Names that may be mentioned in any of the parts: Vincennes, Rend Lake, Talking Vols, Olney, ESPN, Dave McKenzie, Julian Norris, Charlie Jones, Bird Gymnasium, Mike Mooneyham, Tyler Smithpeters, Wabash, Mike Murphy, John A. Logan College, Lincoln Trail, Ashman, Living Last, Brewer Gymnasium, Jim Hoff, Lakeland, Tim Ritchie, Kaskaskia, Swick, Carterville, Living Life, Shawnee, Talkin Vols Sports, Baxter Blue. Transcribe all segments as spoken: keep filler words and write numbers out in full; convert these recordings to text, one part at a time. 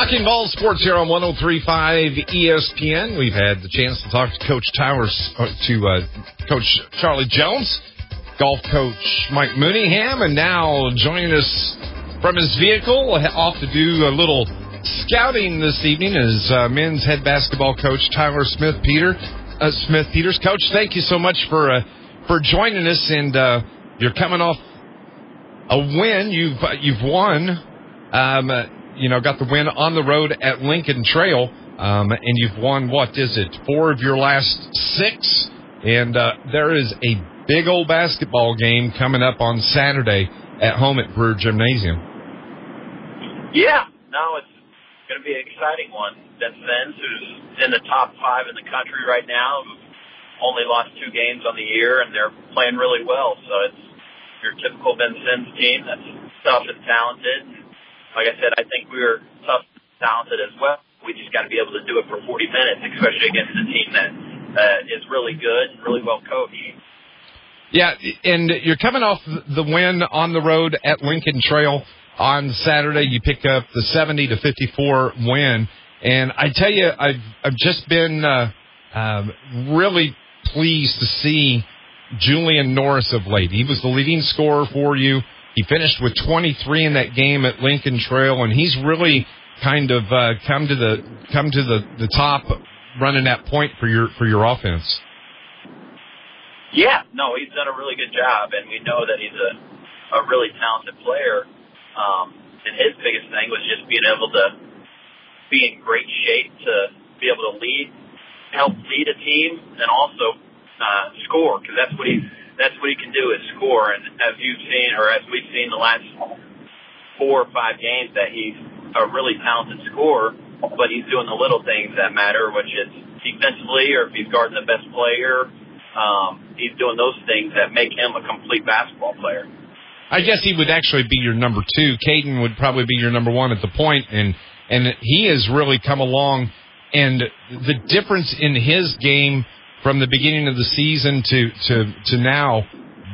Talkin Vols Sports here on one oh three point five E S P N. We've had the chance to talk to Coach Towers, uh, to uh, Coach Charlie Jones, golf coach Mike Mooneyham, and now joining us from his vehicle, off to do a little scouting this evening, is uh, men's head basketball coach Tyler Smithpeters. Uh, Smithpeters, Coach, thank you so much for uh, for joining us, and uh, you're coming off a win. You've uh, you've won. Um, uh, you know, got the win on the road at Lincoln Trail, um, and you've won, what is it, four of your last six? And uh, there is a big old basketball game coming up on Saturday at home at Brewer Gymnasium. Yeah, no, it's going to be an exciting one. Vincennes, who's in the top five in the country right now, only lost two games on the year, and they're playing really well. So it's your typical Vincennes team that's tough and talented. And like I said, I think we were tough and talented as well. We just got to be able to do it for forty minutes, especially against a team that uh, is really good and really well coached. Yeah, and you're coming off the win on the road at Lincoln Trail on Saturday. You pick up the seventy to fifty-four win, and I tell you, I've I've just been uh, um, really pleased to see Julian Norris of late. He was the leading scorer for you. He finished with twenty-three in that game at Lincoln Trail, and he's really kind of uh, come to the come to the, the top, running that point for your for your offense. Yeah, no, he's done a really good job, and we know that he's a, a really talented player. Um, and his biggest thing was just being able to be in great shape to be able to lead, help lead a team, and also uh, score, because that's what he that's what he can do is score. And as you've seen, or as we've seen the last four or five games, that he's a really talented scorer, but he's doing the little things that matter, which is defensively, or if he's guarding the best player. Um, he's doing those things that make him a complete basketball player. I guess he would actually be your number two. Caden would probably be your number one at the point, and and he has really come along. And the difference in his game from the beginning of the season to to, to now,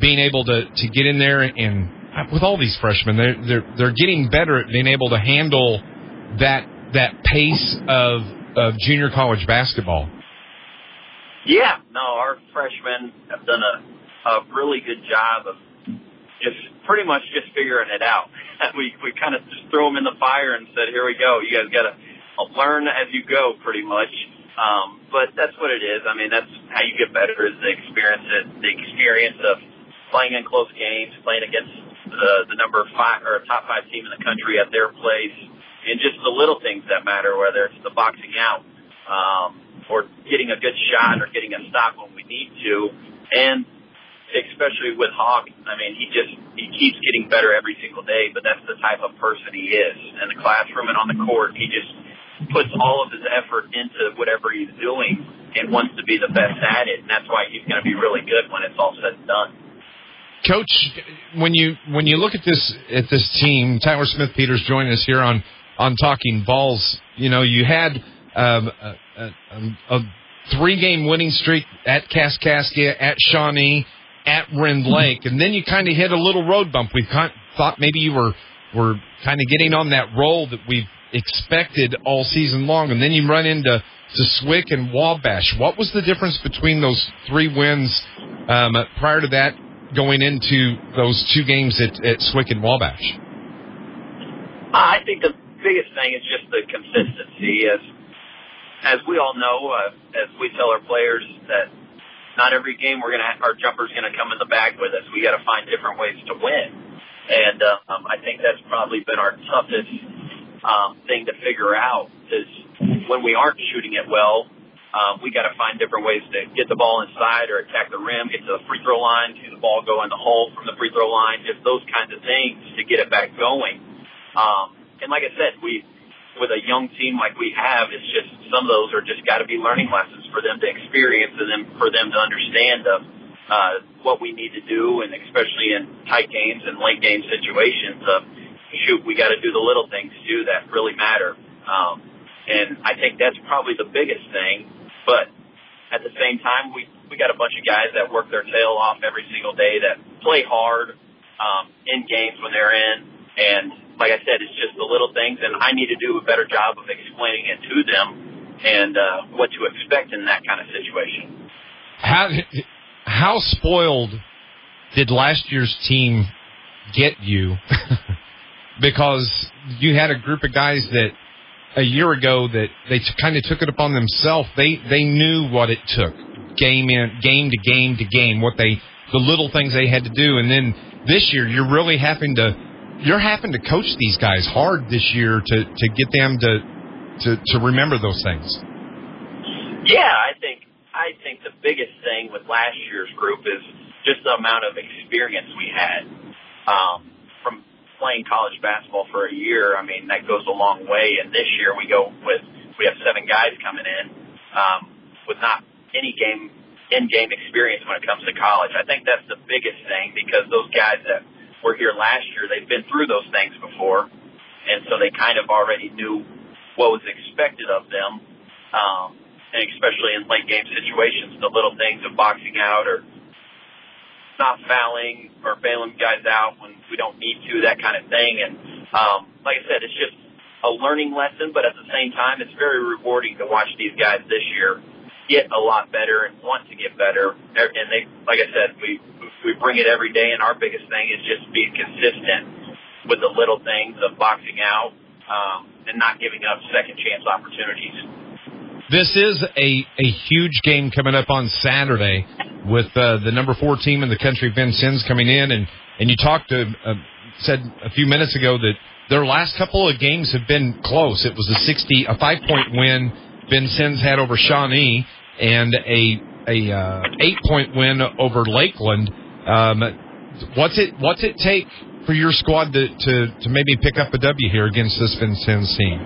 being able to, to get in there, and with all these freshmen, they're, they're they're getting better at being able to handle that that pace of of junior college basketball. Yeah, no, our freshmen have done a, a really good job of just pretty much just figuring it out. we we kind of just threw them in the fire and said, here we go. You guys got to learn as you go pretty much. Um, but that's what it is. I mean, that's how you get better, is the experience, the experience of playing in close games, playing against the, the number five or top five team in the country at their place, and just the little things that matter, whether it's the boxing out, um, or getting a good shot or getting a stop when we need to. And especially with Hawk, I mean, he just he keeps getting better every single day, but that's the type of person he is. In the classroom and on the court, he just puts all of his effort into whatever he's doing and wants to be the best at it, and that's why he's going to be really good when it's all said and done. Coach, when you when you look at this at this team, Tyler Smithpeters joining us here on, on Talking Vols, you know, you had um, a, A, a, a three-game winning streak at Kaskaskia, at Shawnee, at Rend Lake, and then you kind of hit a little road bump. We kind of thought maybe you were were kind of getting on that roll that we've expected all season long, and then you run into to Swick and Wabash. What was the difference between those three wins um, prior to that going into those two games at, at Swick and Wabash? I think the biggest thing is just the consistency. Yes. As we all know, uh, as we tell our players, that not every game we're going to our jumper's going to come in the bag with us. We got to find different ways to win, and uh, um, I think that's probably been our toughest um, thing to figure out, is when we aren't shooting it well, um, we got to find different ways to get the ball inside or attack the rim, get to the free throw line, see the ball go in the hole from the free throw line, just those kinds of things to get it back going. Um, and like I said, we. With a young team like we have, it's just some of those are just got to be learning lessons for them to experience, and then for them to understand of uh, what we need to do, and especially in tight games and late game situations of, shoot, we got to do the little things too that really matter. Um, and I think that's probably the biggest thing. But at the same time, we we got a bunch of guys that work their tail off every single day, that play hard um, in games when they're in, and like I said, it's just the little things, and I need to do a better job of explaining it to them and uh, what to expect in that kind of situation. How, how spoiled did last year's team get you? Because you had a group of guys that a year ago that they t- kind of took it upon themselves. They they knew what it took, game in game to game to game, what they the little things they had to do. And then this year, you're really having to you're having to coach these guys hard this year to, to get them to, to to remember those things. Yeah, I think I think the biggest thing with last year's group is just the amount of experience we had. Um, from playing college basketball for a year, I mean, that goes a long way. And this year we go with, we have seven guys coming in um, with not any game, in-game experience when it comes to college. I think that's the biggest thing, because those guys that were here last year, they've been through those things before. And so they kind of already knew what was expected of them. Um, and especially in late game situations, the little things of boxing out or not fouling or bailing guys out when we don't need to, that kind of thing. And um, like I said, it's just a learning lesson, but at the same time, it's very rewarding to watch these guys this year get a lot better and want to get better. And they, like I said, we we bring it every day, and our biggest thing is just being consistent with the little things of boxing out um, and not giving up second chance opportunities. This is a, a huge game coming up on Saturday with uh, the number four team in the country, Vincennes, coming in. And, and you talked to, uh, said a few minutes ago that their last couple of games have been close. It was a sixty, a five point win Vincennes had over Shawnee, and a, a, uh, eight point win over Lakeland. Um, what's it, what's it take for your squad to, to, to maybe pick up a W here against this Vincennes team?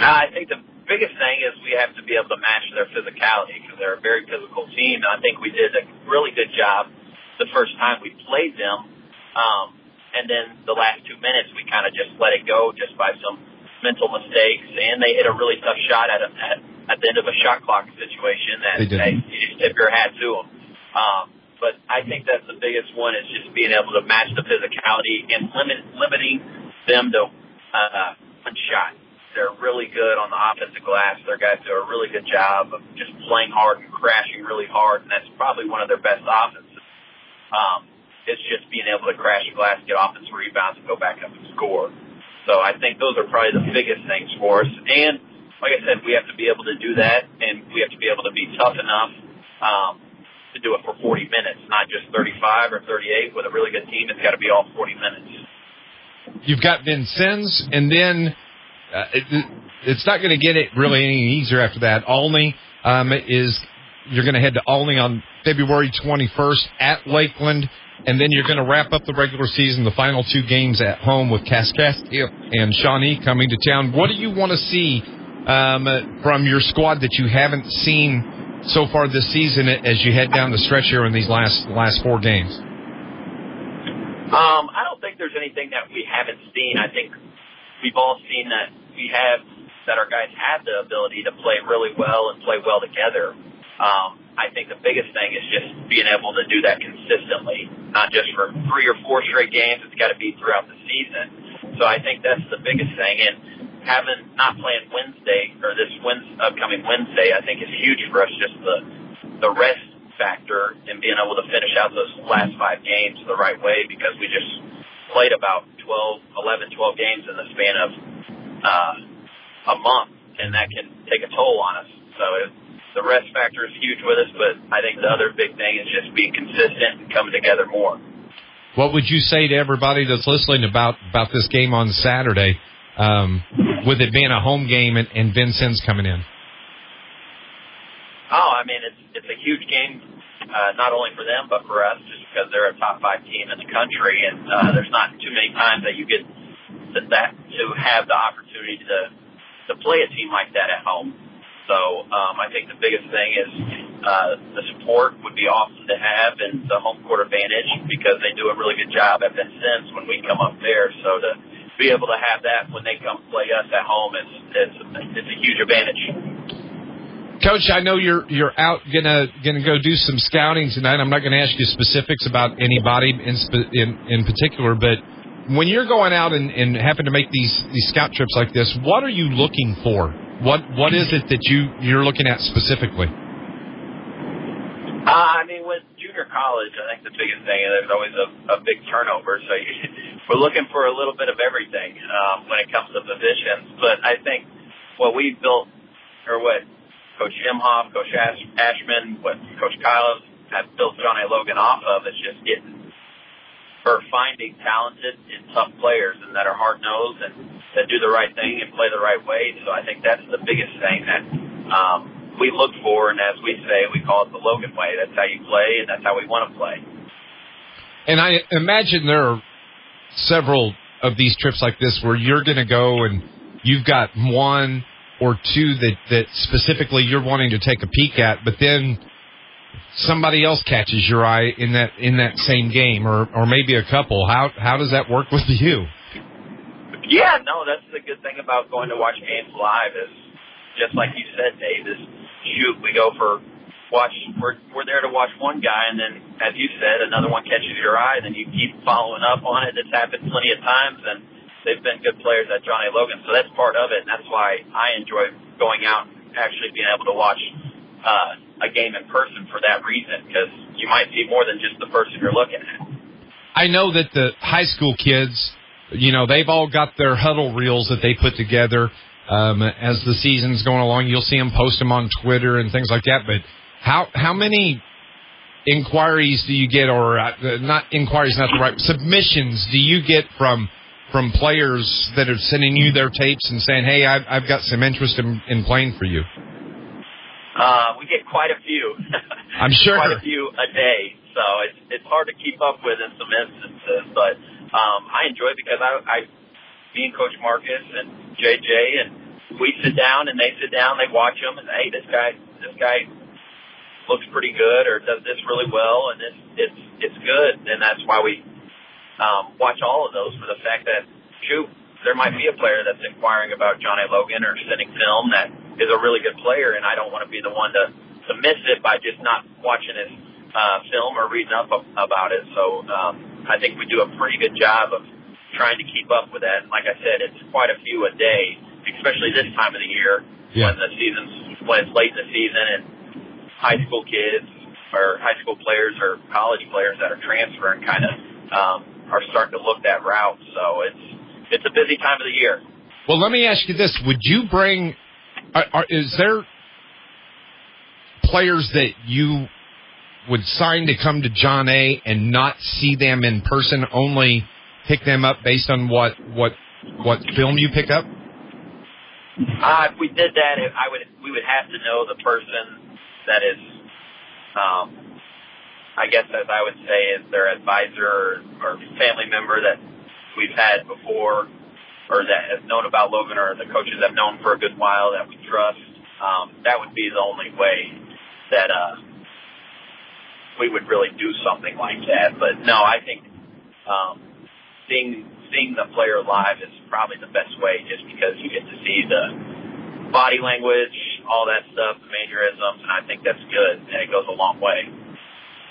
Uh, I think the, The biggest thing is we have to be able to match their physicality, because they're a very physical team. And I think we did a really good job the first time we played them. Um, and then the last two minutes, we kind of just let it go just by some mental mistakes. And they hit a really tough shot at a, at, at the end of a shot clock situation that they they, you just tip your hat to them. Um, but I think that's the biggest one, is just being able to match the physicality and limit, limiting them to uh, one shot. They're really good on the offensive glass. Their guys do a really good job of just playing hard and crashing really hard, and that's probably one of their best offenses. Um, it's just being able to crash the glass, get offensive rebounds, and go back up and score. So I think those are probably the biggest things for us. And, like I said, we have to be able to do that, and we have to be able to be tough enough um, to do it for forty minutes, not just thirty-five or thirty-eight. With a really good team, it's got to be all forty minutes. You've got Vincennes, and then – Uh, it, it's not going to get it really any easier after that. Olney um, is you're going to head to Olney on February twenty-first at Lakeland, and then you're going to wrap up the regular season, the final two games at home, with Kaskaskia and Shawnee coming to town. What do you want to see um, from your squad that you haven't seen so far this season as you head down the stretch here in these last last four games? Um, I don't think there's anything that we haven't seen. I think we've all seen that. We have that our guys have the ability to play really well and play well together. Um, I think the biggest thing is just being able to do that consistently, not just for three or four straight games. It's got to be throughout the season. So I think that's the biggest thing. And having not playing Wednesday or this Wednesday, upcoming Wednesday, I think is huge for us. Just the the rest factor and being able to finish out those last five games the right way, because we just played about twelve, eleven, twelve games in the span of Uh, a month, and that can take a toll on us. So it, the rest factor is huge with us, but I think the other big thing is just being consistent and coming together more. What would you say to everybody that's listening about, about this game on Saturday, um, with it being a home game and, and Vincennes coming in? Oh, I mean, it's it's a huge game, uh, not only for them but for us, just because they're a top five team in the country, and uh, there's not too many times that you get that, that to have the opportunity to to play a team like that at home. So um, I think the biggest thing is uh, the support would be awesome to have, and the home court advantage, because they do a really good job at Vincennes when we come up there. So to be able to have that when they come play us at home is it's it's a huge advantage. Coach, I know you're you're out gonna gonna go do some scouting tonight. I'm not gonna ask you specifics about anybody in in, in particular, but when you're going out and, and happen to make these, these scout trips like this, what are you looking for? What What is it that you, you're looking at specifically? Uh, I mean, with junior college, I think the biggest thing is there's always a, a big turnover, so you, we're looking for a little bit of everything um, when it comes to positions. But I think what we built, or what Coach Jim Hoff, Coach Ash, Ashman, what Coach Kyle have built John A. Logan off of, is just getting or finding talented and tough players and that are hard-nosed and that do the right thing and play the right way. So I think that's the biggest thing that um, – we look for, and as we say, we call it the Logan way. That's how you play, and that's how we want to play. And I imagine there are several of these trips like this where you're going to go and you've got one or two that, that specifically you're wanting to take a peek at, but then somebody else catches your eye in that in that same game, or, or maybe a couple. How how does that work with you? Yeah, no, that's the good thing about going to watch games live is, just like you said, Dave, is shoot, we go for watch. We're we're there to watch one guy, and then, as you said, another one catches your eye, and then you keep following up on it. It's happened plenty of times, and they've been good players at John A. Logan, so that's part of it, and that's why I enjoy going out and actually being able to watch uh, a game in person for that reason, because you might see more than just the person you're looking at. I know that the high school kids, you know, they've all got their huddle reels that they put together. Um, as the season's going along, you'll see them post them on Twitter and things like that. But how how many inquiries do you get, or uh, not inquiries, not the right submissions do you get from from players that are sending you their tapes and saying, "Hey, I've, I've got some interest in, in playing for you"? Uh, we get quite a few. I'm sure, quite a few a day. So it's it's hard to keep up with in some instances, but um, I enjoy it because I, I me and Coach Marcus and J J, and we sit down and they sit down, they watch them, and hey, this guy, this guy looks pretty good, or does this really well, and it's it's it's good, and that's why we um, watch all of those for the fact that shoot, there might be a player that's inquiring about John A. Logan or sending film that is a really good player, and I don't want to be the one to to miss it by just not watching his uh, film or reading up about it. So um, I think we do a pretty good job of trying to keep up with that. And like I said, it's quite a few a day, especially this time of the year, yeah. when the season's when it's late in the season and high school kids or high school players or college players that are transferring kind of um, are starting to look that route. So it's it's a busy time of the year. Well, let me ask you this: would you bring? Are, are, is there players that you would sign to come to John A. and not see them in person, only pick them up based on what what what film you pick up? Uh, if we did that, I would we would have to know the person that is, um, I guess as I would say, is their advisor or, or family member that we've had before, or that has known about Logan, or the coaches have known for a good while that we trust. Um, that would be the only way that uh, we would really do something like that. But no, I think. Um, Seeing, seeing the player live is probably the best way, just because you get to see the body language, all that stuff, the mannerisms, and I think that's good, and it goes a long way.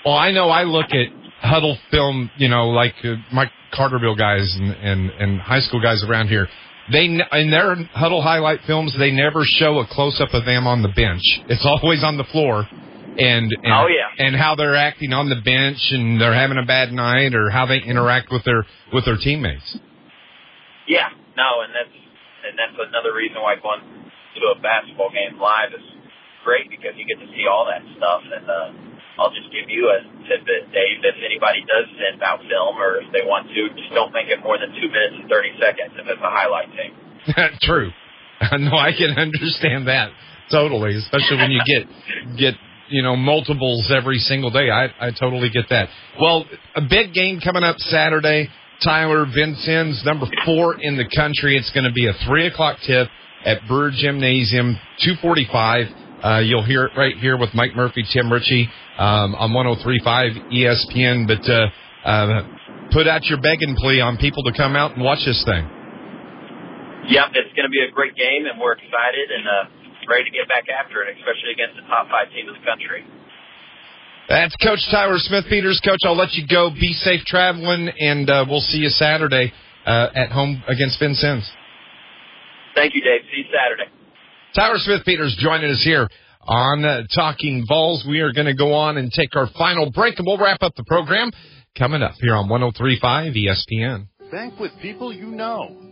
Well, I know I look at huddle film, you know, like uh, my Carterville guys and, and, and high school guys around here. They in their huddle highlight films, they never show a close-up of them on the bench. It's always on the floor. And and, oh, yeah. and how they're acting on the bench, and they're having a bad night, or how they interact with their with their teammates. Yeah, no, and that's and that's another reason why going to a basketball game live is great, because you get to see all that stuff. And uh, I'll just give you a tidbit, Dave. If anybody does send out film, or if they want to, just don't make it more than two minutes and thirty seconds if it's a highlight tape. True. No, I can understand that totally, especially when you get get. you know, multiples every single day. I, I totally get that. Well, a big game coming up Saturday. Tyler, Vincennes, number four in the country. It's going to be a three o'clock tip at Bird Gymnasium, two forty-five. Uh, you'll hear it right here with Mike Murphy, Tim Ritchie um, on one oh three point five E S P N. But uh, uh, put out your beg and plea on people to come out and watch this thing. Yep, it's going to be a great game, and we're excited and uh ready to get back after it, especially against the top five team in the country. That's Coach Tyler Smithpeters. Coach, I'll let you go. Be safe traveling, and uh, we'll see you Saturday uh, at home against Vincennes. Thank you, Dave. See you Saturday. Tyler Smithpeters joining us here on uh, Talking Vols. We are going to go on and take our final break, and we'll wrap up the program coming up here on one oh three point five E S P N. Bank with people you know.